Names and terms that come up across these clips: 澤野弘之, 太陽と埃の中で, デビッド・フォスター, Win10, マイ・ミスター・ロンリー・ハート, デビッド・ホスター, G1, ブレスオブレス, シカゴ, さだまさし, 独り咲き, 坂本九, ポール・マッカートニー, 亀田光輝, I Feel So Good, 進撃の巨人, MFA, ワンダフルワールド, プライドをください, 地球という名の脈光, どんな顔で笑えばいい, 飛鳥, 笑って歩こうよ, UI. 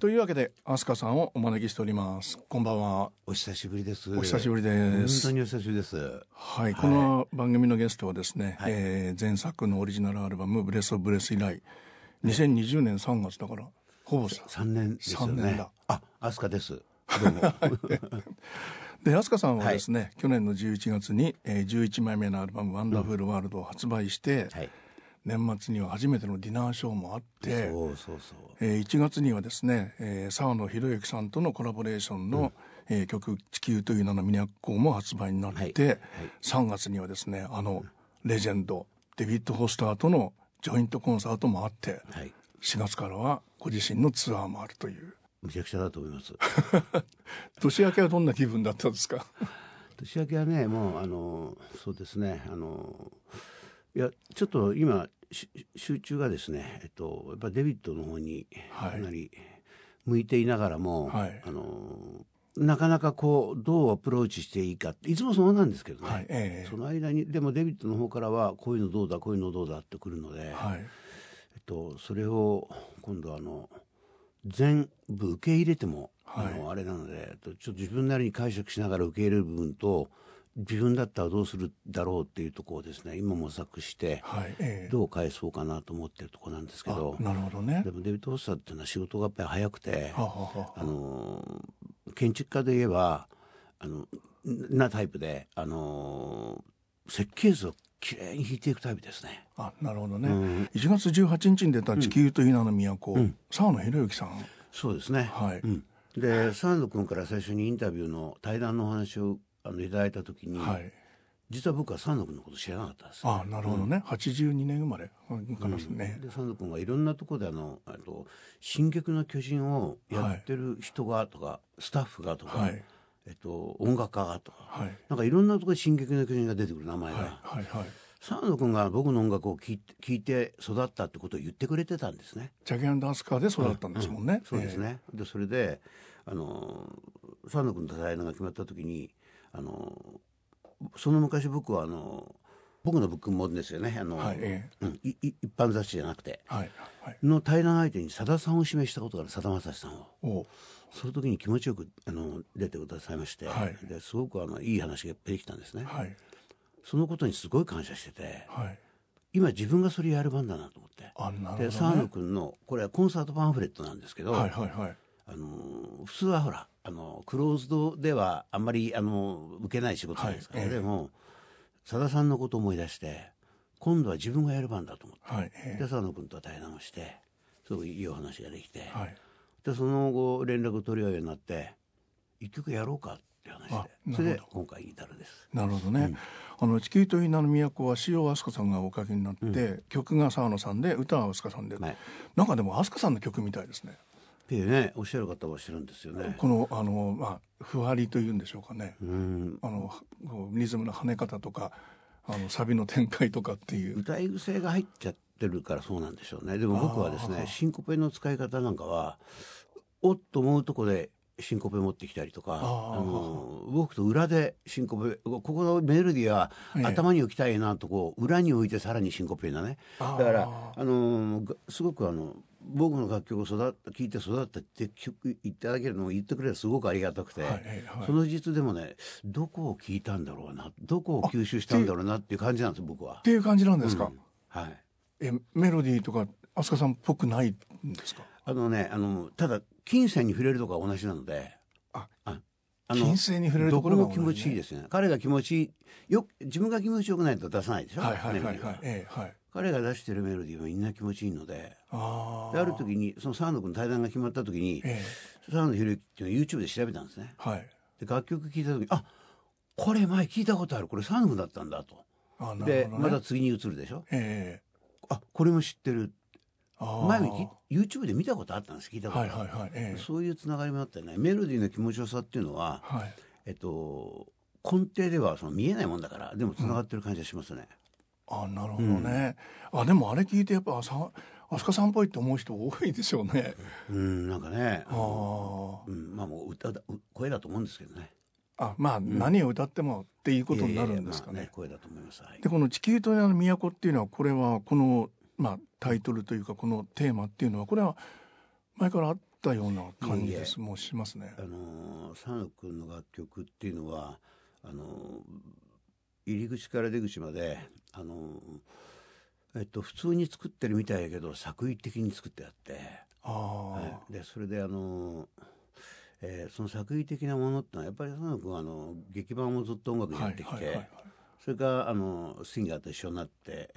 というわけで飛鳥さんをお招きしております。こんばんは。お久しぶりです。お久しぶりです。本当にお久しぶりです。はい、はい、この番組のゲストはですね、はい、前作のオリジナルアルバムブレスオブレス以来2020年3月だから、ね、ほぼ3年ですよね。3年だ。あ、飛鳥です。どうも。で飛鳥さんはですね、はい、去年の11月に、11枚目のアルバムワンダフルワールドを発売して、うん、はい、年末には初めてのディナーショーもあって、1月にはですね、澤野弘之さんとのコラボレーションの、うん、曲「地球という名の脈光」も発売になって、はいはい、3月にはですね、あのレジェンドデビッド・ホスターとのジョイントコンサートもあって、はい、4月からはご自身のツアーもあるという。めちゃくちゃだと思います。年明けはどんな気分だったんですか？年明けはね、もうそうですね、いやちょっと今集中がですね、やっぱデビッドの方にかなり向いていながらも、はい、なかなかこうどうアプローチしていいかっていつもそうなんですけどね、はい、その間にでもデビッドの方からはこういうのどうだこういうのどうだってくるので、はい、それを今度全部受け入れても、はい、あれなのでちょっと自分なりに解釈しながら受け入れる部分と自分だったらどうするだろうっていうところをですね今模索してどう返そうかなと思ってるところなんですけど、なるほどね。でもデビッド・ホスターっていうのは仕事がやっぱり早くて、ははは建築家で言えばなタイプで設計図をきれいに引いていくタイプですね。あ、なるほどね、うん、1月18日に出た地球という名の都、うん、澤野弘之さん。そうですね、はい、うん、で澤野君から最初にインタビューの対談のお話をいただいた時に、はい、実は僕はサンド君のこと知らなかったんです。あ、なるほどね、うん、82年生まれからですね、うん、でサンド君がいろんなところで進撃の巨人をやってる人がとか、はい、スタッフがとか、はい、音楽家がとか、はい、なんかいろんなところで進撃の巨人が出てくる名前が、はいはいはい、サンド君が僕の音楽を聴いて育ったってことを言ってくれてたんですね。ジャケンダンスカーで育ったんですもんね、うん、そうですね。でそれでサンド君の対談が決まった時にその昔僕は僕のブックもですよね、はい、うん、一般雑誌じゃなくて、はいはい、の対談相手にさださんを指名したことから、さだまさしさんをその時に気持ちよく出てくださいまして、はい、ですごくいい話ができたんですね、はい、そのことにすごい感謝してて、はい、今自分がそれやる番だなと思って。あ、なるほど、ね、で澤野君のこれはコンサートパンフレットなんですけど、はいはいはい、普通はほらクローズドではあんまり受けない仕事なんですから、はい、でもさださんのことを思い出して今度は自分がやる番だと思って、はい、で佐野君とは対談をしてすごいいいお話ができて、はい、でその後連絡を取り合うようになって一曲やろうかって話で、それで今回に至るです。なるほどね、うん、地球という名の都は塩飛鳥さんがおかけになって、うん、曲が澤野さんで歌は飛鳥さんで、はい、なんかでも飛鳥さんの曲みたいですねね、おっしゃる方は知るんですよね。このまあふわりというんでしょうかね、うん、リズムの跳ね方とかサビの展開とかっていう歌い癖が入っちゃってるからそうなんでしょうね。でも僕はですねシンコペの使い方なんかはおっと思うとこでシンコペ持ってきたりとか僕と裏でシンコペここのメロディーは頭に置きたいなとこう裏に置いてさらにシンコペなね。だからすごく僕の楽曲を聴いて育ったって言っていただけるのを言ってくれるすごくありがたくて、はいはいはい、その実でもねどこを聴いたんだろうなどこを吸収したんだろうなっていう感じなんです僕は。っていう感じなんですか、うん、はい、メロディーとか飛鳥さんっぽくないんですか？ただ金銭に触れるとこは同じなので、金銭に触れるところが同じ、ね、どこも気持ちいいですね。彼が気持ちいいよ自分が気持ちよくないと出さないでしょ。はいはいはいはい、はい、彼が出してるメロディーはみんな気持ちいいので、である時にその澤野君の対談が決まった時に澤野弘之っていうのを YouTube で調べたんですね、はい、で楽曲聴いた時にあこれ前聴いたことあるこれ澤野君だったんだと。あ、なるほど、ね、でまた次に移るでしょ、あこれも知ってる前に YouTube で見たことあったんです聞いたことある、はいはいはい、そういうつながりもあってねメロディーの気持ちよさっていうのは、はい、根底ではその見えないもんだからでもつながってる感じがしますね、うん、あ、なるほどね、うん、あでもあれ聞いてやっぱ飛鳥さんっぽいって思う人多いでしょうね。うんなんかねうん、まあもう声だと思うんですけどね。あまあ、うん、何を歌ってもっていうことになるんですかね。まあ、ね声だと思います、はい、でこの地球という名の都っていうのはこれはこの、まあ、タイトルというかこのテーマっていうのはこれは前からあっったような感じですもうしますね。佐野君の楽曲っていうのは入り口から出口まで普通に作ってるみたいやけど作為的に作ってあってでそれでその作為的なものってのはやっぱり佐野君は劇版もずっと音楽やってきて、それからシンガーと一緒になって、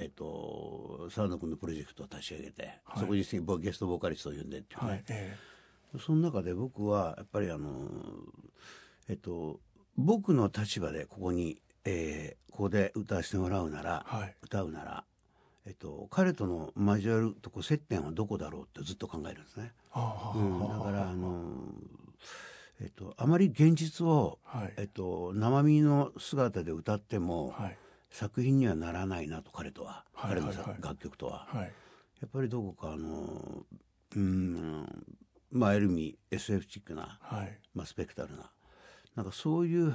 沢野君のプロジェクトを立ち上げて、そこにゲストボーカリストを呼んでっていうね、その中で僕はやっぱり僕の立場でここで歌わせてもらうなら、歌うなら、彼との交わるとこ接点はどこだろうってずっと考えるんですね。だからあまり現実を、生身の姿で歌っても、作品にはならないなと彼とは、彼の楽曲とは、やっぱりどこかある意味 SF チックな、スペクタルななんかそういう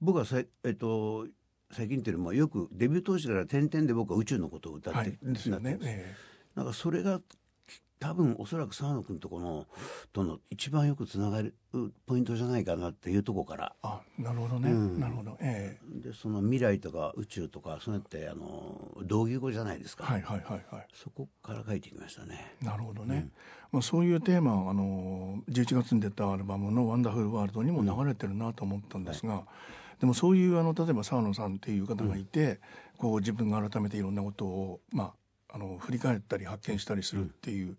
僕は最近というよりもよくデビュー当時から点々で僕は宇宙のことを歌ってきてですね。なんかそれが多分おそらく沢野君とこのとの一番よくつながるポイントじゃないかなっていうとこからなるほどね、なるほど、でその未来とか宇宙とかそうやって同義語じゃないですか、そこから書いてきましたね。なるほどね、まあ、そういうテーマ11月に出たアルバムの「ワンダフルワールド」にも流れてるなと思ったんですが、でもそういう例えば沢野さんっていう方がいて、こう自分が改めていろんなことを振り返ったり発見したりするっていう、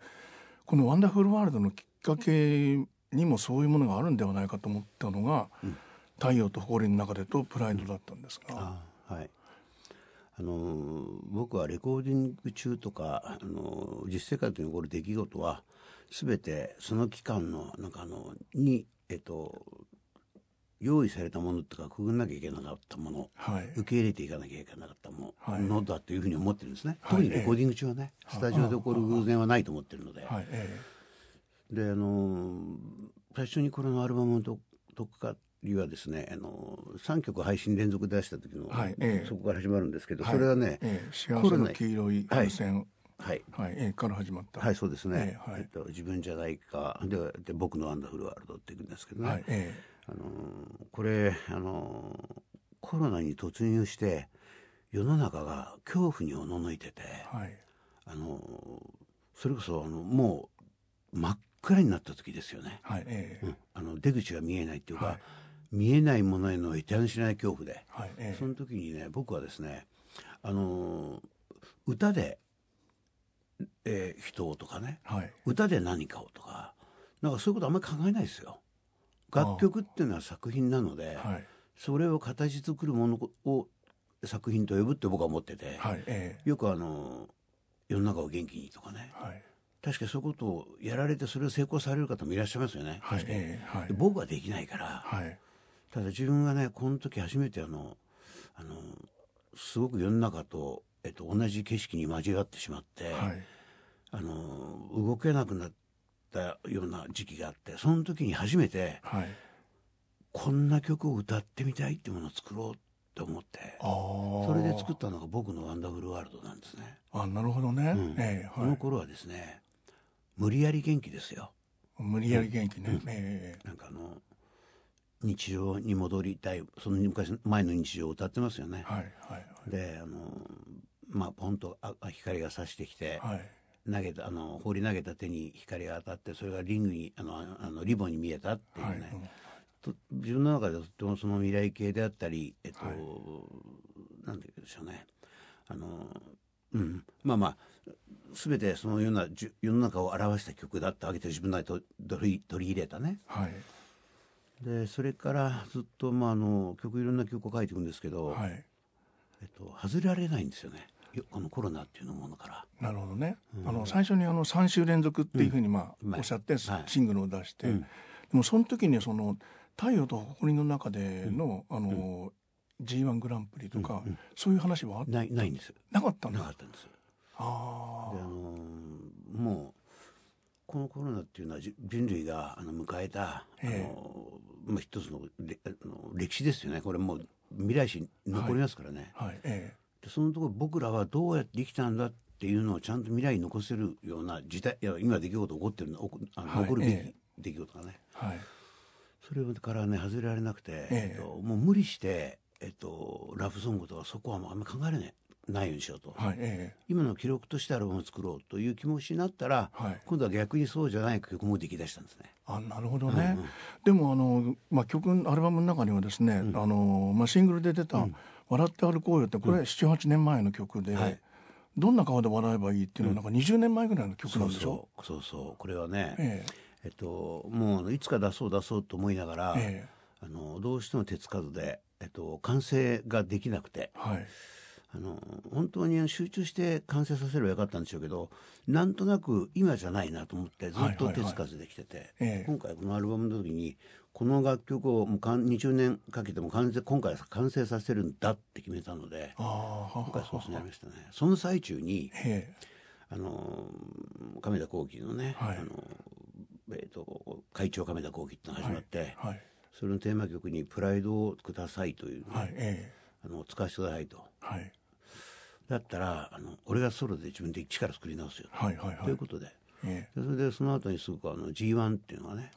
この「ワンダフルワールド」のきっかけにもそういうものがあるんではないかと思ったのが「太陽と埃の中で」と「プライド」だったんですが、僕はレコーディング中とか実世界で起こる出来事は全てその期間の中に用意されたものとかくぐんなきゃいけなかったもの、受け入れていかなきゃいけなかったものだというふうに思ってるんですね、特にレコーディング中はね、スタジオで起こる偶然はないと思ってるので、で最初にこれのアルバムの特化理はですね3曲配信連続出した時の、そこから始まるんですけど、それはね「幸せの黄色い風船」から始まった、そうですね、自分じゃないかで僕のワンダフルワールドっていくんですけどね、これコロナに突入して世の中が恐怖におののいてて、それこそもう真っ暗になった時ですよね、出口が見えないっていうか、見えないものへの至らしない恐怖で、その時にね僕はですね歌で、人をとかね、歌で何かをとかなんかそういうことあんまり考えないですよ。楽曲っていうのは作品なので、それを形作るものを作品と呼ぶって僕は思ってて、よく世の中を元気にとかね、確かそういうことをやられてそれを成功される方もいらっしゃいますよね、僕はできないから、ただ自分がねこの時初めてすごく世の中と、同じ景色に交わってしまって、動けなくなってような時期があって、その時に初めて、こんな曲を歌ってみたいってものを作ろうと思って、それで作ったのが僕の「ワンダフルワールド」なんですね。なるほどね、この頃はですね無理やり元気ですよ。無理やり元気ね、なんか日常に戻りたい、その昔前の日常を歌ってますよね、でポンと光が差してきて、放り投げた手に光が当たって、それがリングにリボンに見えたっていうね、自分の中でとってもその未来系であったり、なんて言うんでしょうね、全てそのような世の中を表した曲だったわけで自分の中で取り入れたね、でそれからずっと、いろんな曲を書いていくんですけど、外れられないんですよね、このコロナっていうのものから。なるほどね、最初に3週連続っていうふうにおっしゃってシングルを出して、でもその時にその「太陽と埃の中で」のG1 グランプリとかそういう話はないんです。なかったんです。もうこのコロナっていうのは人類が迎えた一つの歴史ですよね。これもう未来史に残りますからね。そのところ僕らはどうやって生きたんだっっていうのをちゃんと未来に残せるような時代、いや今出来事起こってるの、はい、起こるべき、出来事がね、はい、それからね外れられなくて、もう無理して、ラブソングとかそこはもうあんまり考えられないようにしようと、はい今の記録としてアルバムを作ろうという気持ちになったら、はい、今度は逆にそうじゃない曲も出来出したんですね。あ、なるほどね、はいうん、でも曲アルバムの中にはですね、うんシングルで出た、うん「笑って歩こうよ」ってこれ 7,8 年前の曲で、はい、どんな顔で笑えばいいっていうのはなんか20年前ぐらいの曲なんでしょ、そうそうこれはね、もういつか出そうと思いながら、どうしても手つかずで、完成ができなくて、はい、本当に集中して完成させればよかったんでしょうけど、なんとなく今じゃないなと思ってずっと手つかずできてて、今回このアルバムの時にこの楽曲をもう20年かけても今回完成させるんだって決めたので、今回そうなりましたね。その最中に、亀田光輝のね、はい会長亀田光輝ってのが始まって、それのテーマ曲に「プライドをください」という、ね使わせてくださいと、だったら俺がソロで自分で一から作り直すよと、ということで。それでその後にすごくG1 っていうのはね、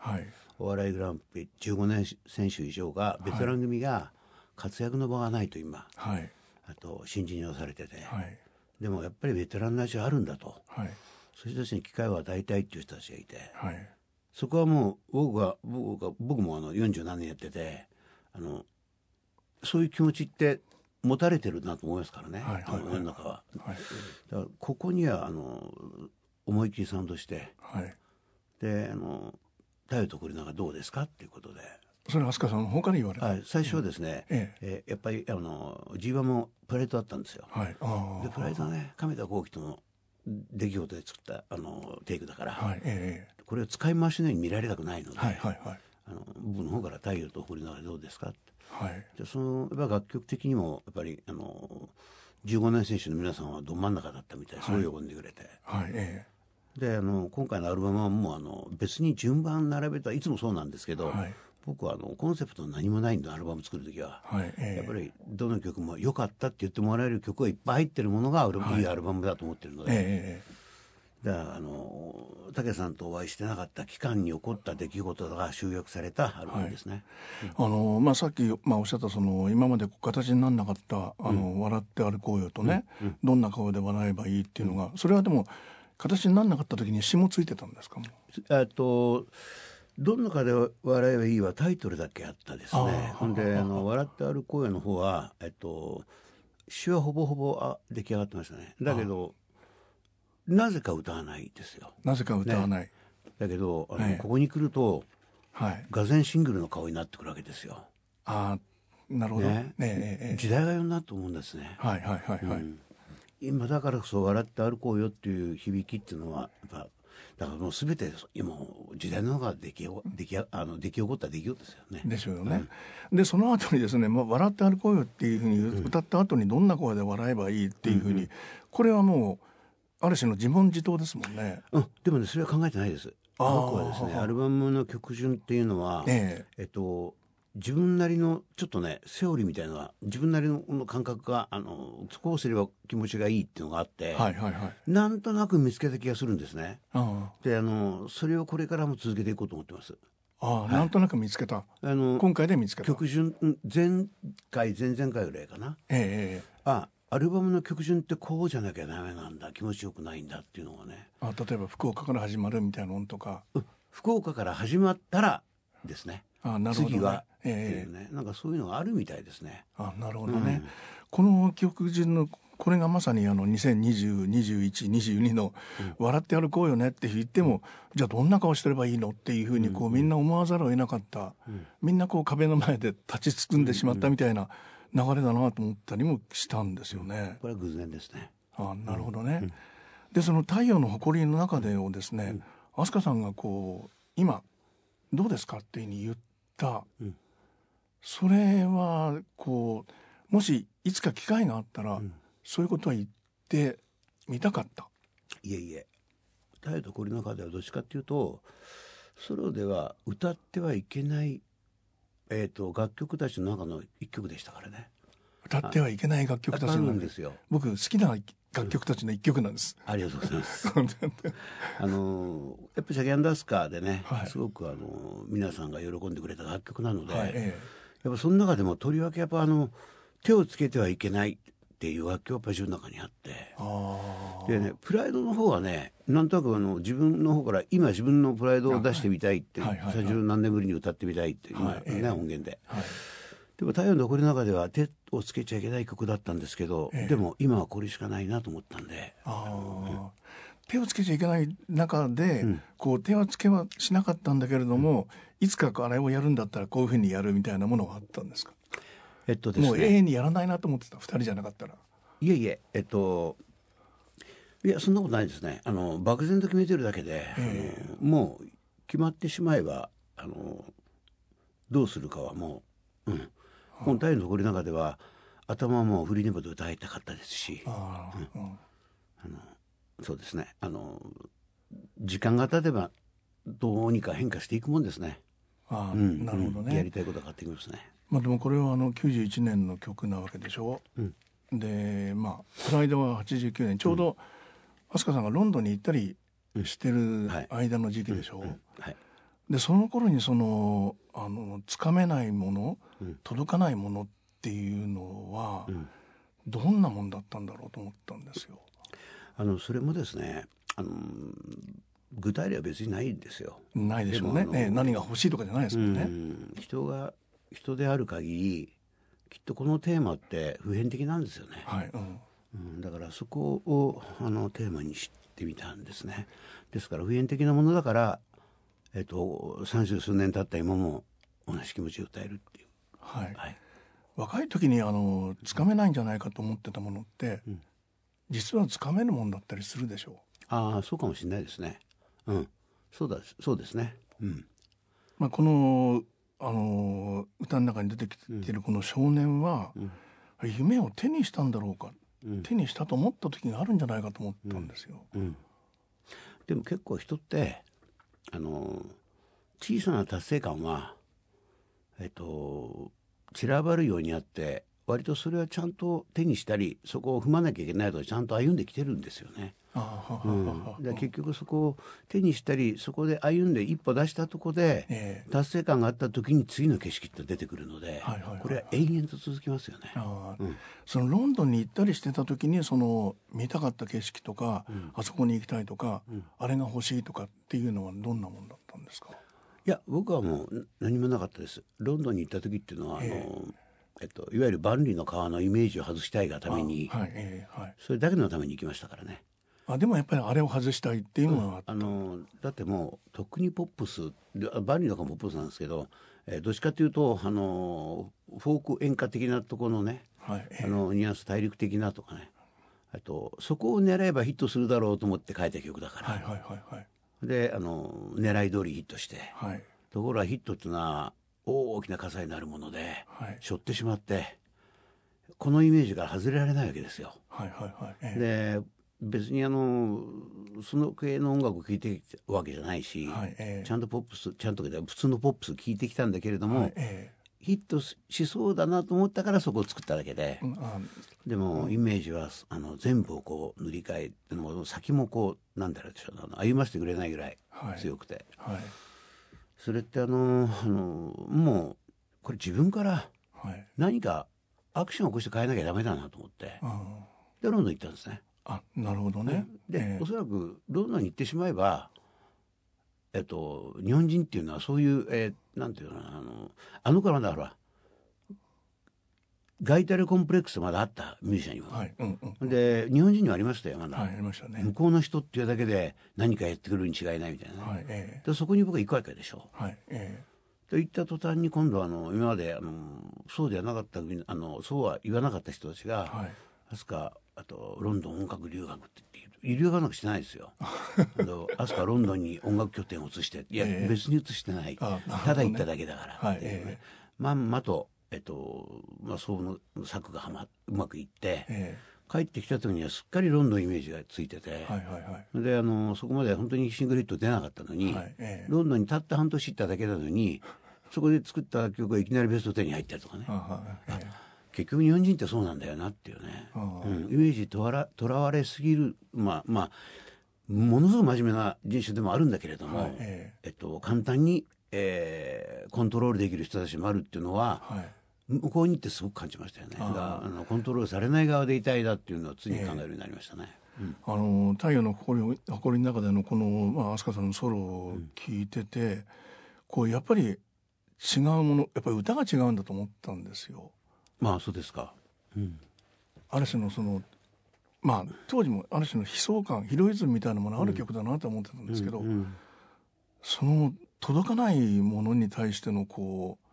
お笑いグランプリ15年選手以上がベテラン組が活躍の場がないと今、あと新人に押されてて、でもやっぱりベテランの味あるんだと、そういう人たちに機会を与えたいっていう人たちがいて、そこはもう僕も40何年やっててそういう気持ちって持たれてるなと思いますからね、世の中は。だからここには思い切りサウンドして、で太陽と栗の中どうですかっていうことで、それは飛鳥さんの方から言われた、最初はですね、やっぱりG1 もプライドあったんですよ、でプライドはね亀田光輝との出来事で作ったテイクだから、これを使い回しのように見られたくないので、僕の方から太陽と栗の中どうですかって、でそのやっぱ楽曲的にもやっぱり15年選手の皆さんはど真ん中だったみたいですごい喜んでくれて、で今回のアルバムはもう別に順番並べたいつもそうなんですけど、僕はコンセプト何もないんでアルバム作る時は、やっぱりどの曲も良かったって言ってもらえる曲がいっぱい入ってるものがいいアルバムだと思ってるので、だから武さんとお会いしてなかった期間に起こった出来事が集約されたアルバムですね。さっき、おっしゃったその今まで形にならなかった「笑って歩こうよ」とね、どんな顔で笑えばいいっていうのが、それはでも形にならなかった時に詞もついてたんですか？どんな顔で笑えばいいはタイトルだけあったですね。ほんで笑って歩こうよの方は詞はほぼほぼ出来上がってましたね。だけどなぜか歌わないですよ。なぜか歌わない、だけどここに来るとがぜんシングルの顔になってくるわけですよ。なるほどね。時代がよんなと思うんですね。今だからこそ笑って歩こうよっていう響きっていうのはやっぱだからもう全て今時代の中で出来起こった出来事ですよね。でしょうよね。でその後にですね、笑って歩こうよっていうふうに歌った後にどんな声で笑えばいいっていうふうに、これはもうある種の自問自答ですもんね。でもねそれは考えてないです。僕はですねアルバムの曲順っていうのは、自分なりのちょっとねセオリーみたいなのは自分なりの感覚がこうすれば気持ちがいいっていうのがあって、なんとなく見つけた気がするんですね。でそれをこれからも続けていこうと思ってます。なんとなく見つけた。今回で見つけた曲順、前々回ぐらいかな。アルバムの曲順ってこうじゃなきゃダメなんだ、気持ちよくないんだっていうのがね。例えば福岡から始まるみたいなのとか、福岡から始まったらですね、なるほどね、次はっていうね、なんかそういうのがあるみたいですね。なるほどね、この曲順のこれがまさに2020、21、22の笑って歩こうよねって言っても、じゃあどんな顔してればいいのっていうふうにみんな思わざるを得なかった、みんな壁の前で立ちすくんでしまったみたいな流れだなと思ったりもしたんですよね。これは偶然ですね。なるほどね。でその太陽の誇りの中でをですね、飛鳥さんが今どうですかっていうふうに言った、それはもしいつか機会があったら、そういうことは言ってみたかった？いえいえ、太陽と誇りの中ではどっちかっていうとソロでは歌ってはいけない楽曲たちの中の一曲でしたからね。歌ってはいけない楽曲たちなんですよ。僕好きな楽曲たちの一曲なんです。ありがとうございますやっぱりシャケンダスカーでね、はい、すごく皆さんが喜んでくれた楽曲なので、はい、やっぱその中でもとりわけやっぱ手をつけてはいけないっていう楽曲がやっぱり自分の中にあって、あで、ね、プライドの方はね、なんとなく自分の方から今自分のプライドを出してみたいって30何年ぶりに歌ってみたいっていう、はい、今、音源で、はい、でも太陽の残りの中では手をつけちゃいけない曲だったんですけど、でも今はこれしかないなと思ったんで、あ、手をつけちゃいけない中で、うん、こう手はつけはしなかったんだけれども、うん、いつかあれをやるんだったらこういうふうにやるみたいなものがあったんですか。ですね、もう永遠にやらないなと思ってた、2人じゃなかったら。いえいえ、いやそんなことないですね。漠然と決めてるだけで、もう決まってしまえばどうするかはもう、うん、この太陽の残りの中では頭も振りにも歌いたかったですし、あ、うん、そうですね、時間が経てばどうにか変化していくもんですね。あ、うん、なるほどね、うん、やりたいことが変わってきますね。まあ、でもこれは91年の曲なわけでしょ、うん、でまあプライドは89年、ちょうど飛鳥さんがロンドンに行ったりしてる間の時期でしょ、うん、はい、でその頃につかめないもの、届かないものっていうのはどんなもんだったんだろうと思ったんですよ。それもですね、具体例は別にないんですよ。ないでしょうね。何が欲しいとかじゃないですもんね。人である限りきっとこのテーマって普遍的なんですよね、はい、うんうん、だからそこをテーマにしてみたんですね。ですから普遍的なものだから30数年経った今も同じ気持ちを歌えるっていう、はいはい、若い時につかめないんじゃないかと思ってたものって、うん、実はつかめるもんだったりするでしょう。ああ、そうかもしれないですね、うん、そうですね、うん、まあ、この歌の中に出てきてるこの少年は、うん、夢を手にしたんだろうか、うん、手にしたと思った時があるんじゃないかと思ったんですよ、うんうん、でも結構人って小さな達成感は散らばるようにあって、割とそれはちゃんと手にしたりそこを踏まなきゃいけないとちゃんと歩んできてるんですよね。うん、結局そこを手にしたりそこで歩んで一歩出したとこで、達成感があった時に次の景色って出てくるので、はいはいはいはい、これは延々と続きますよね。あ、うん、そのロンドンに行ったりしてた時に見たかった景色とか、うん、あそこに行きたいとか、うん、あれが欲しいとかっていうのはどんなもんだったんですか。いや僕はもう何もなかったです。ロンドンに行った時っていうのはいわゆる万里の川のイメージを外したいがために、はいはい、それだけのために行きましたからね。あ、でもやっぱりあれを外したいっていうのはあった、うん、だってもうとっくにポップスバニーとかもポップスなんですけど、どっちかというとフォーク演歌的なところのね、はい、ニュアンス大陸的なとかね、あとそこを狙えばヒットするだろうと思って書いた曲だから、はいはいはいはい、で狙い通りヒットして、はい、ところがヒットっていうのは大きな火災になるもので、はい、背負ってしまってこのイメージから外れられないわけですよ、はいはいはい、で別にその系の音楽を聴いてきたわけじゃないし、はい、ちゃんとポップスちゃんと普通のポップス聴いてきたんだけれども、はい、ヒットしそうだなと思ったからそこを作っただけで、うん、でもイメージは全部をこう塗り替えも先もこうなんだろうでしょう、歩ませてくれないぐらい強くて、はいはい、それってもうこれ自分から何かアクションを起こして変えなきゃダメだなと思って、はい、でロンドン行ったんですね。あ、なるほどね。で、おそらくロンドンに行ってしまえば、日本人っていうのはそういう、なんていうのかな、頃まだほらガイタルコンプレックスまだあったミュージシャンには、はい、うんうんうん、で日本人にはありましたよまだ、はい、ありましたね。向こうの人っていうだけで何かやってくるに違いないみたいな、はい、でそこに僕は行くわけでしょ、はい、と言った途端に今度は今までそうではなかったそうは言わなかった人たちが、はい、飛鳥あとロンドン音楽留学って言って留学なんかしてないですよ飛鳥ロンドンに音楽拠点を移して、いや、別に移してない、ただ行っただけだからっていう、ね、はい、まんまと、その策がうまくいって、帰ってきた時にはすっかりロンドンイメージがついてて、はいはいはい、でそこまで本当にシングルヒット出なかったのに、はい、ロンドンにたった半年行っただけなのにそこで作った曲がいきなりベスト10に入ったりとかね、はい、結局日本人ってそうなんだよなっていうね、うん、イメージとらわれすぎる、ものすごく真面目な人種でもあるんだけれども、はい、簡単に、コントロールできる人たちもあるっていうのは、はい、向こうに行ってすごく感じましたよね。だからコントロールされない側でいたいだっていうのを常に考えるようになりましたね。うん、太陽の誇りの中でのこの、飛鳥さんのソロを聞いてて、うん、こうやっぱり違うもの、やっぱり歌が違うんだと思ったんですよ。そうですか。うん、ある種のその当時もある種の悲壮感、ヒロイズムみたいなものある曲だなと思ってたんですけど、うんうんうん、その届かないものに対してのこう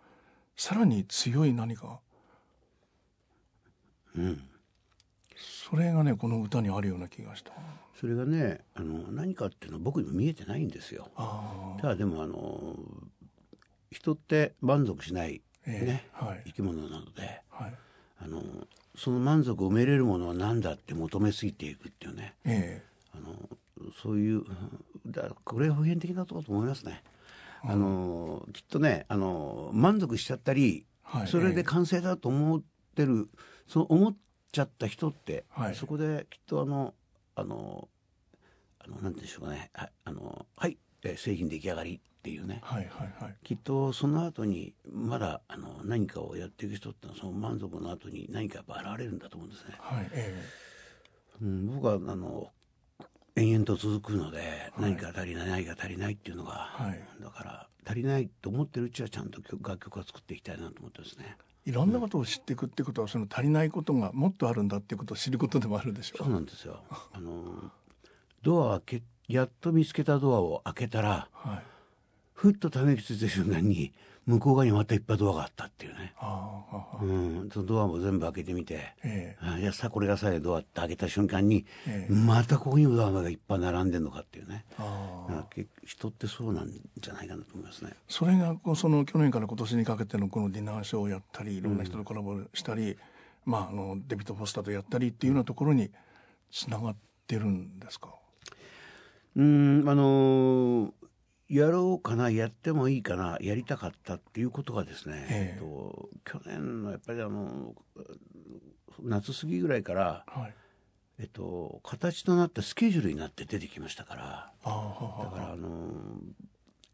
さらに強い何か、うん、それがねこの歌にあるような気がした。それがね何かっていうのは僕にも見えてないんですよ。ただでも人って満足しない、はい、生き物なので、はい、その満足を埋めれるものは何だって求めすぎていくっていうね、そういうこれが普遍的なところと思いますね。きっとね満足しちゃったり、はい、それで完成だと思ってる、そう思っちゃった人って、はい、そこできっとなんていうんでしょうかね、はい、製品出来上がりっていうね、はいはいはい、きっとその後にまだ何かをやっていく人ってのはその満足の後に何か現れるんだと思うんですね、はい僕は延々と続くので、はい、何か足りないっていうのが、はい、だから足りないと思ってるうちはちゃんと楽曲は作っていきたいなと思ってですね。いろんなことを知っていくってことは、その足りないことがもっとあるんだってことを知ることでもあるでしょう。そうなんですよ。ドアをやっと見つけたドアを開けたら、はいふっとため息ついた瞬間に向こう側にまたいっぱいドアがあったっていうね。うん、そのドアも全部開けてみて、これがさえドアって開けた瞬間に、またここにもドアがいっぱい並んでるのかっていうね。人ってそうなんじゃないかなと思いますね。それがその去年から今年にかけてのこのディナーショーをやったり、いろんな人とコラボしたり、デビッド・フォスターとやったりっていうようなところにつながってるんですか。やろうかな、やってもいいかな、やりたかったっていうことがですね、去年のやっぱり夏過ぎぐらいから、はい形となったスケジュールになって出てきましたから、だから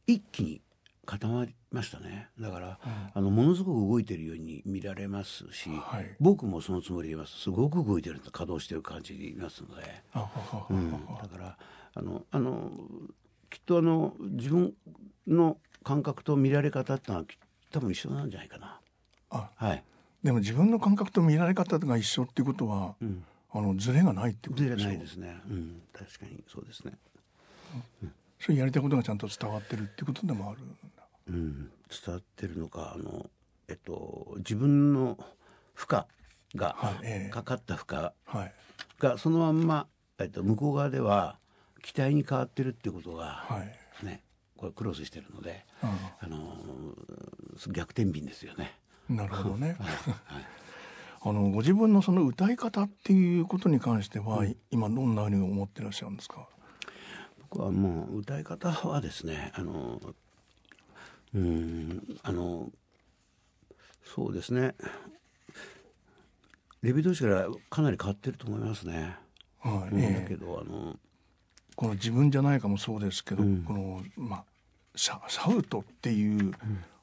一気に固まりましたね。だから、ものすごく動いてるように見られますし、はい、僕もそのつもりでいます。すごく動いてる、稼働してる感じでいますので、だからきっと自分の感覚と見られ方ってのは多分一緒なんじゃないかな。はい、でも自分の感覚と見られ方が一緒っていうことは、ズレがないってことでしょ。ズレないですね、うん、確かにそうですね、うん、それやりたいことがちゃんと伝わってるってことでもあるんだ、うん、伝わってるのか自分の負荷が、かかった負荷がそのまんま、向こう側では期待に変わってるってことが、これクロスしてるので、逆転便ですよね。なるほどね。ご自分のその歌い方っていうことに関しては、今どんなふうに思ってらっしゃるんですか。僕はもう歌い方はですね、そうですね、レビュー同士からかなり変わってると思いますね。だけどこの自分じゃないかもそうですけど、このシャウトっていう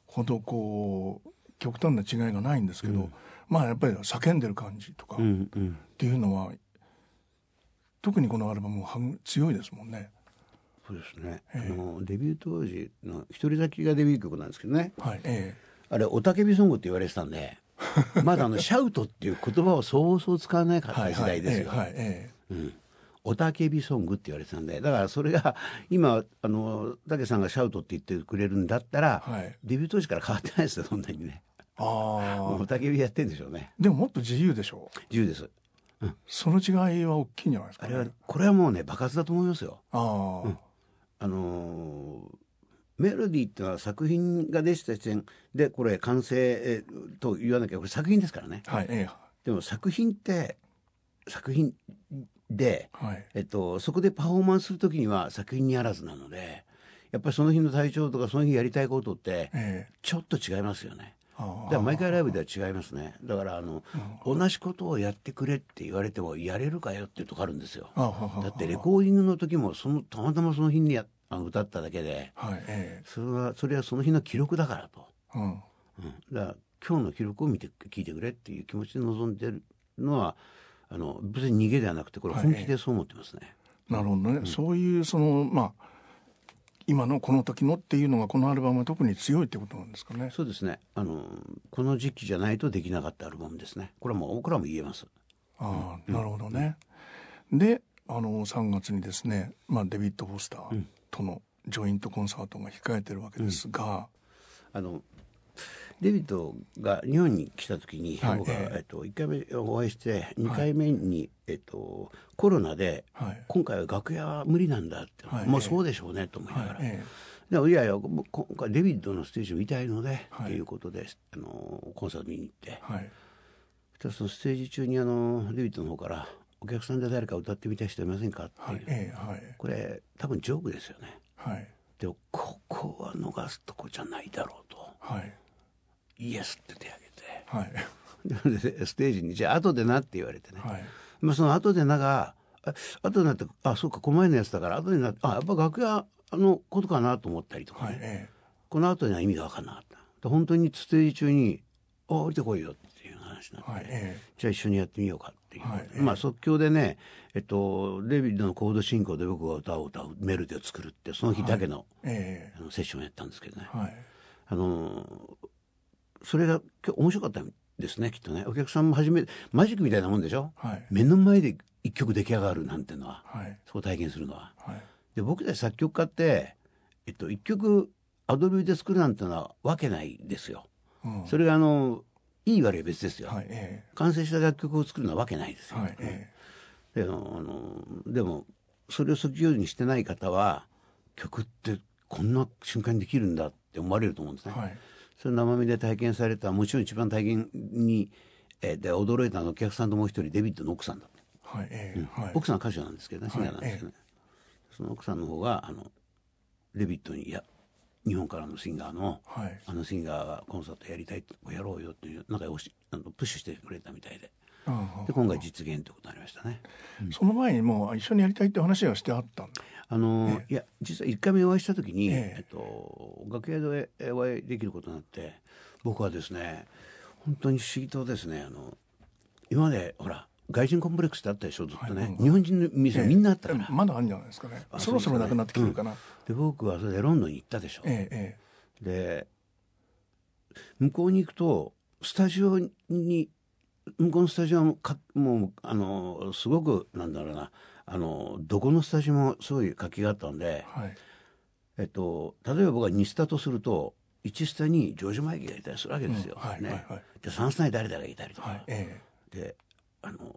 ほどこう極端な違いがないんですけど、やっぱり叫んでる感じとかっていうのは、特にこのアルバムは強いですもんね。そうですね、デビュー当時の「独り咲き」がデビュー曲なんですけどね、あれおたけびソングって言われてたんでまだシャウトっていう言葉をそうそう使わなかった時代ですよ。おたけびソングって言われてたんで、だからそれが今たけさんがシャウトって言ってくれるんだったら、デビュー当時から変わってないですよ、そんなにね。おたけびやってんでしょうね。でももっと自由でしょう。自由です、その違いは大きいんじゃないですか、ね、これはもうね爆発だと思いますよ。メロディーってのは作品ができた時点でこれ完成と言わなきゃ、これ作品ですからね、でも作品って作品で、そこでパフォーマンスするときには作品にあらずなので、やっぱりその日の体調とかその日やりたいことってちょっと違いますよね。だから毎回ライブでは違いますね。だから同じことをやってくれって言われてもやれるかよっていうとこあるんですよ。だってレコーディングの時もたまたまその日に歌っただけで、はいそれはその日の記録だからと、だから今日の記録を聞いてくれっていう気持ちで臨んでるのは別に逃げではなくてこれ本気でそう思ってますね、なるほどね、そういう今のこの時のっていうのがこのアルバムは特に強いってことなんですかね。そうですね、この時期じゃないとできなかったアルバムですね。これはもう僕らも言えます。あ、なるほどね、で3月にですね、デビッド・フォスターとのジョイントコンサートが控えてるわけですが、デビッドが日本に来た時に、僕が、1回目お会いして2回目に、コロナで、今回は楽屋は無理なんだって、もうそうでしょうねと思いながら、いやいや今回デビッドのステージを見たいので、ということでコンサート見に行って、そのステージ中にデビッドの方からお客さんで誰か歌ってみたい人いませんかっていう、これ多分ジョークですよね、でもここは逃すとこじゃないだろうと、イエスって手を挙げて、ステージにじゃあ後でなって言われてね、その後でなが後でなってそうか狛江のやつだから後でなってやっぱ楽屋のことかなと思ったりとかね、この後には意味が分からなかった。本当にステージ中に降りてこいよっていう話になって、じゃあ一緒にやってみようかっていう、即興でね、デビッドのコード進行で僕が歌を歌うメロディを作るってその日だけの、セッションをやったんですけどね、それが面白かったですねきっとね。お客さんも初めてマジックみたいなもんでしょ、目の前で一曲出来上がるなんてのは、そう体験するのは、で僕たち作曲家って、一曲アドリブで作るなんてのはわけないですよ、それがいい悪いは別ですよ、完成した楽曲を作るのはわけないですよ、でもそれを即興にしてない方は曲ってこんな瞬間にできるんだって思われると思うんですね、それ生身で体験された、もちろん一番体験に、で驚いたのはお客さんともう一人デビッドの奥さんだった、奥さんは歌手なんですけどね、シンガーなんですけどね、その奥さんの方がデビッドに日本からのシンガーの、シンガーがコンサートやりたいやろうよっていうなんかプッシュしてくれたみたいで、で今回実現ということになりましたね、その前にもう一緒にやりたいって話はしてあったんだ。いや実は1回目お会いした時に、楽屋でお会いできることになって、僕はですね本当に不思議とですね今までほら外人コンプレックスってあったでしょずっとね、日本人の店みんなあったから、まだあるんじゃないですかね、そろそろなくなってくるかな、で僕はそれでロンドンに行ったでしょ、で向こうに行くとスタジオに向こうのスタジオもすごくなんだろうなどこのスタジオもすごい活気があったんで、例えば僕が2スタとすると1スタにジョージ・マイケルがいたりするわけですよ、で3スタに誰々がいたりとか、で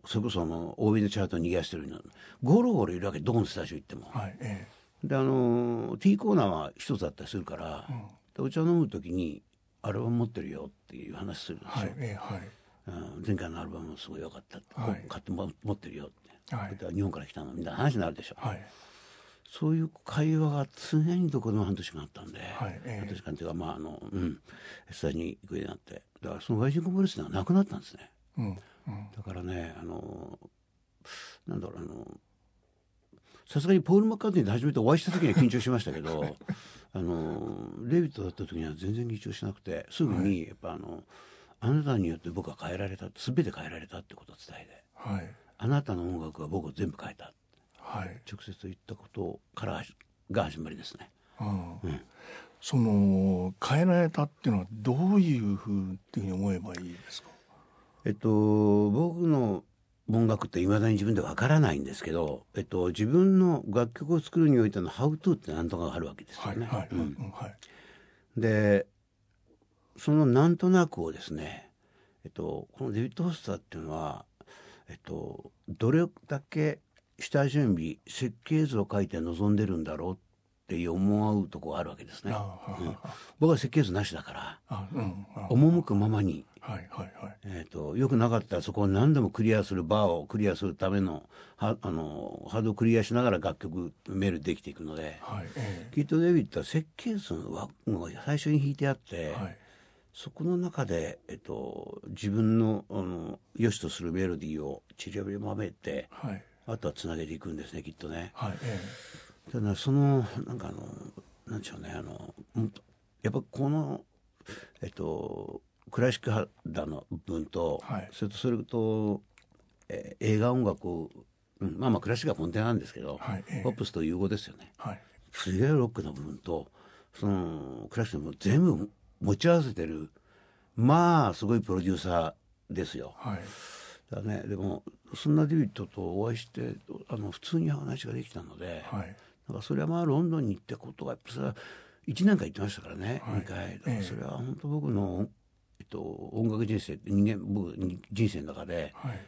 それこそOBのチャートを逃がしてるようなゴロゴロいるわけどこのスタジオ行っても、でティーコーナーは一つだったりするから、でお茶を飲む時にアルバム持ってるよっていう話するんですよ、前回のアルバムもすごい良かったって、買って持ってるよって日本から来たのみたいな話になるでしょ、そういう会話が常にどこでも半年間あったんで、半年間というかスタジオに行くようになって、だからその外人コンプレックスがなくなったんですね、だからねなんだろうさすがにポール・マッカートニーで初めてお会いした時には緊張しましたけどデビッドだった時には全然緊張しなくて、すぐにやっぱあなたによって僕は変えられた、全て変えられたってことを伝えて、あなたの音楽は僕を全部変えた、直接言ったことからが始まりですね。その変えられたっていうのはどういうふうっていうふうに思えばいいですか。僕の音楽っていまだに自分でわからないんですけど、自分の楽曲を作るにおいてのハウトゥーってなんとかあるわけですよね。でそのなんとなくをですね、このデビッド・フォスターっていうのはどれだけ下準備設計図を書いて臨んでるんだろうって思うとこがあるわけですね。僕は設計図なしだから赴くままによくなかったらそこを何度もクリアする、バーをクリアするためのハードをクリアしながら楽曲メールできていくので、きっとデビッドは設計図の最初に弾いてあって、そこの中で、自分の良しとするメロディーを散りばめて、はい、あとはつなげていくんですね、きっとね。はい、だからそのなんかなんでしょうね、やっぱこのクラシック派だの分と、はい、それと、映画音楽、うん、まあまあクラシックが根底なんですけど、はい、ポップスと融合ですよね。はい、すげえロックの部分とそのクラシックの部分全部持ち合わせてる、まあすごいプロデューサーですよ。はい、だね。でもそんなデビッドとお会いして普通に話ができたので、はい、だからそれはまあロンドンに行ったことがやっぱさ1年間行ってましたからね、はい、2回だからそれは本当僕の、音楽人生僕人生の中で、はい、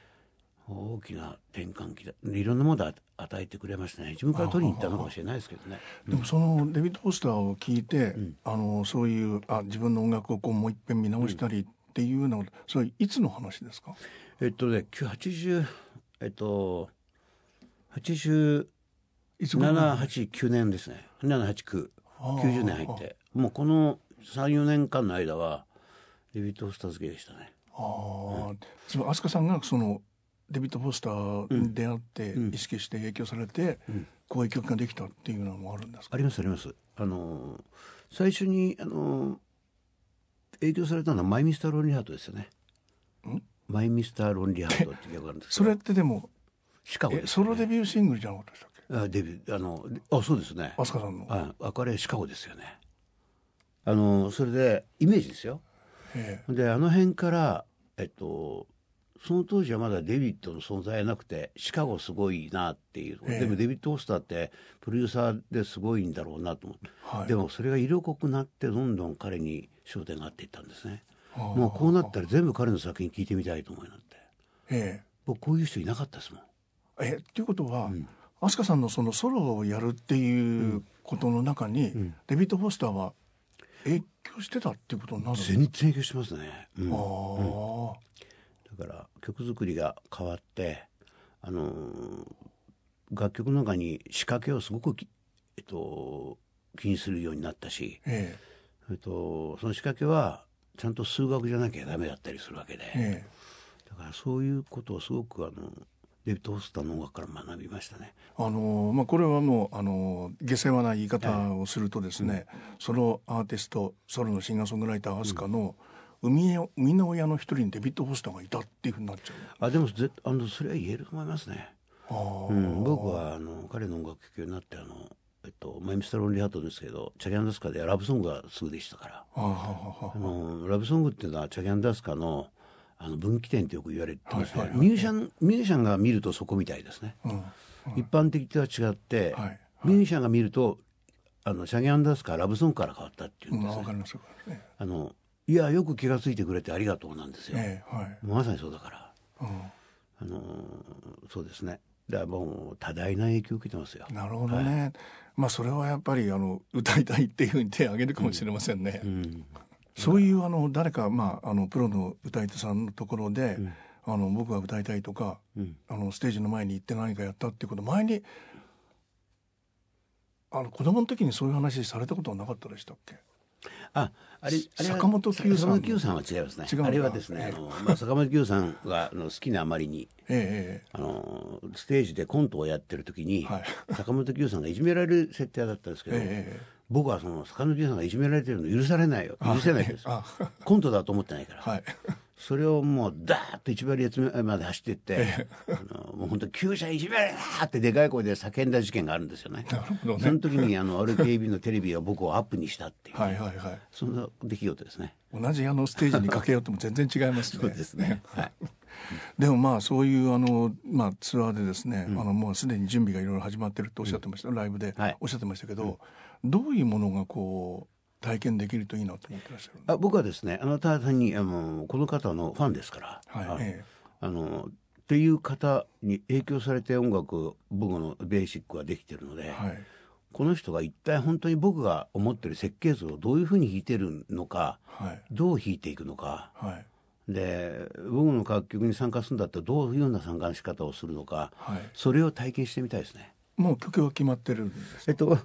大きな転換期だ、いろんなものを与えてくれましたね。自分から取りに行ったのかもしれないですけどね。でもそのデビッド・フォスターを聞いて、うん、そういう自分の音楽をこうもう一遍見直したりっていうようなこと、それいつの話ですか？80789年ですね。789 90年入ってもうこの 3,4 年間の間はデビッド・フォスター付けでしたね。うん、飛鳥さんがそのデビッド・フォスターに出会って意識して影響されて、うん、こういう曲ができたっていうのもあるんですか？ありますあります。最初に影響されたのはマイ・ミスター・ロンリー・ハートですよね。マイ・ミスター・ロンリー・ハートって曲があるんですけどそれってでもシカゴです、ね、ソロデビューシングルじゃなかったでしたっけ？そうですね、飛鳥さんのあれシカゴですよね。それでイメージですよ。で辺からその当時はまだデビッドの存在はなくてシカゴすごいなっていう、でもデビッド・フォスターってプロデューサーですごいんだろうなと思って、はい、でもそれが色濃くなってどんどん彼に焦点が合っていったんですね。もうこうなったら全部彼の作品聴いてみたいと思いなって、僕こういう人いなかったですもん。っていうことは、うん、飛鳥さんのそのソロをやるっていうことの中に、うん、デビッド・フォスターは影響してたっていうことになるんですか？全然影響してますね。うん、だから曲作りが変わって、楽曲の中に仕掛けをすごく、気にするようになったし、その仕掛けはちゃんと数学じゃなきゃダメだったりするわけで、だからそういうことをすごくデビッド・フォスターの音楽から学びましたね。これはもう下世話な言い方をするとですね、ソロアーティストソロのシンガーソングライター飛鳥の、生みの親の一人にデビッド・フォスターがいたっていうふうになっちゃう。でもそれは言えると思いますね。僕は彼の音楽聴くようになってマイ・ミスター・ロンリー・ハートですけどチャギ・アンダスカでラブソングがすぐでしたから、ラブソングっていうのはチャギ・アンダスカの分岐点ってよく言われてますね。ミュージシャンが見るとそこみたいですね。一般的とは違って、ミュージシャンが見るとチャギ・アンダスカはラブソングから変わったっていうんですね。わかりますね。いやよく気がついてくれてありがとうなんですよ。まさにそうだから、そうですね。だからもう多大な影響を受けてますよ。なるほどね。それはやっぱり歌いたいっていうふうに手を挙げるかもしれませんね。そういう誰か、プロの歌い手さんのところで、僕が歌いたいとか、ステージの前に行って何かやったっていうこと、前に子供の時にそういう話されたことはなかったでしたっけ？あれ坂本九さんは違いますね。あれはですね、坂本九さんが好きなあまりに、ステージでコントをやってる時に、坂本九さんがいじめられる設定だったんですけど、僕はその坂本九さんがいじめられてるの許されないよ、許せないです。コントだと思ってないから、それをもうダーッと一番列目まで走っていって、もう本当旧車いじめられーってでかい声で叫んだ事件があるんですよね。なるほどね。その時にRKB のテレビは僕をアップにしたっていう、そんな出来事ですね。同じステージに掛け合っても全然違いますね。そうですね。でもそういうツアーでですね、もうすでに準備がいろいろ始まってるとおっしゃってました、ライブでおっしゃってましたけど、どういうものがこう体験できるといいなと思ってらっしゃる。僕はですね、ただ単にこの方のファンですから、っていう方に影響されて音楽、僕のベーシックはできてるので、この人が一体本当に僕が思ってる設計図をどういうふうに弾いてるのか、どう弾いていくのか、で僕の楽曲に参加するんだったらどういうような参加の仕方をするのか、それを体験してみたいですね。もう曲は決まってるんですか？僕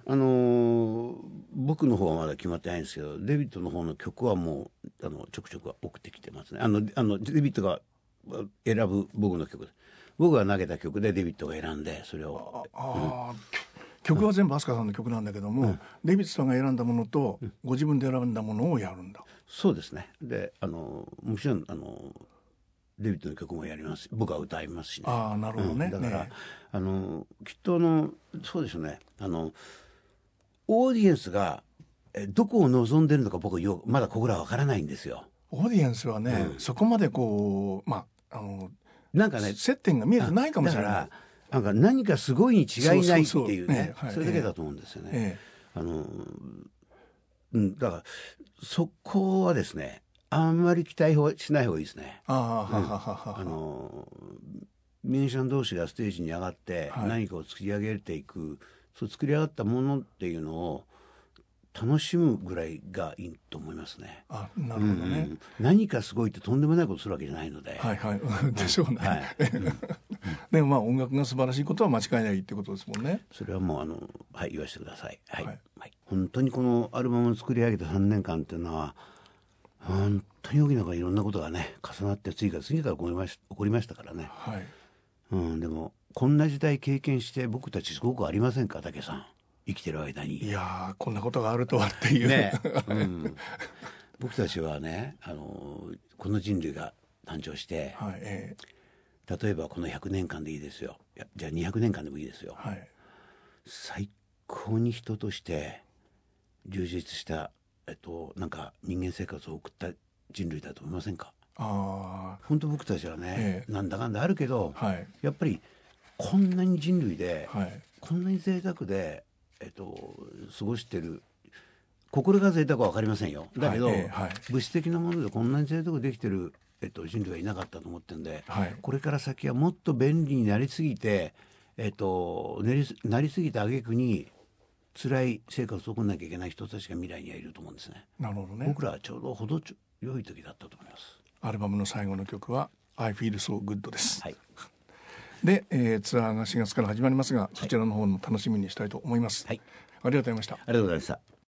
の方はまだ決まってないんですけど、デビッドの方の曲はもうちょくちょく送ってきてますね。デビッドが選ぶ僕の曲です。僕が投げた曲でデビッドが選んでそれを曲は全部飛鳥さんの曲なんだけども、デビッドさんが選んだものとご自分で選んだものをやるんだ。そうですね。でもちろんデビッドの曲もやります。僕は歌いますしね。ああなるほどね、だから、ね、きっとそうでしょうね。オーディエンスがどこを望んでるのか僕はまだここらは分からないんですよ。オーディエンスはね、そこまでこうなんかね接点が見えてないかもしれない。だから何かすごいに違いないっていうね、それだけだと思うんですよね。だからそこはですねあんまり期待しない方がいいですね。ミュージシャン同士がステージに上がって何かを作り上げていく、そう作り上がったものっていうのを楽しむぐらいがいいと思いますね。あ、なるほどね、何かすごいってとんでもないことするわけじゃないので。はいはいでしょうね。でも音楽が素晴らしいことは間違いないってことですもんね。それはもうはい言わせてください。本当にこのアルバムを作り上げた3年間っていうのは本当に大きな、いろんなことがね重なって次から次から起こりましたからね。はい。でもこんな時代経験して僕たちすごくありませんか、武さん。生きてる間にいやこんなことがあるとはっていうね。僕たちはねこの人類が誕生して、例えばこの100年間でいいですよ、じゃあ200年間でもいいですよ、最高に人として充実した、なんか人間生活を送った人類だと思いませんか。本当僕たちはね、なんだかんだあるけど、やっぱりこんなに人類で、こんなに贅沢で過ごしてる、心が贅沢は分かりませんよ。だけど、物質的なものでこんなに贅沢できてる、人類はいなかったと思ってるんで、これから先はもっと便利になりすぎて、なりすぎた挙句に辛い生活を送らなきゃいけない人たちが未来にはいると思うんですね。なるほどね。僕らはちょうど程良い時だったと思います。アルバムの最後の曲は I Feel So Good です。はいで、ツアーが4月から始まりますが、そちらの方も楽しみにしたいと思います。ありがとうございました。ありがとうございました。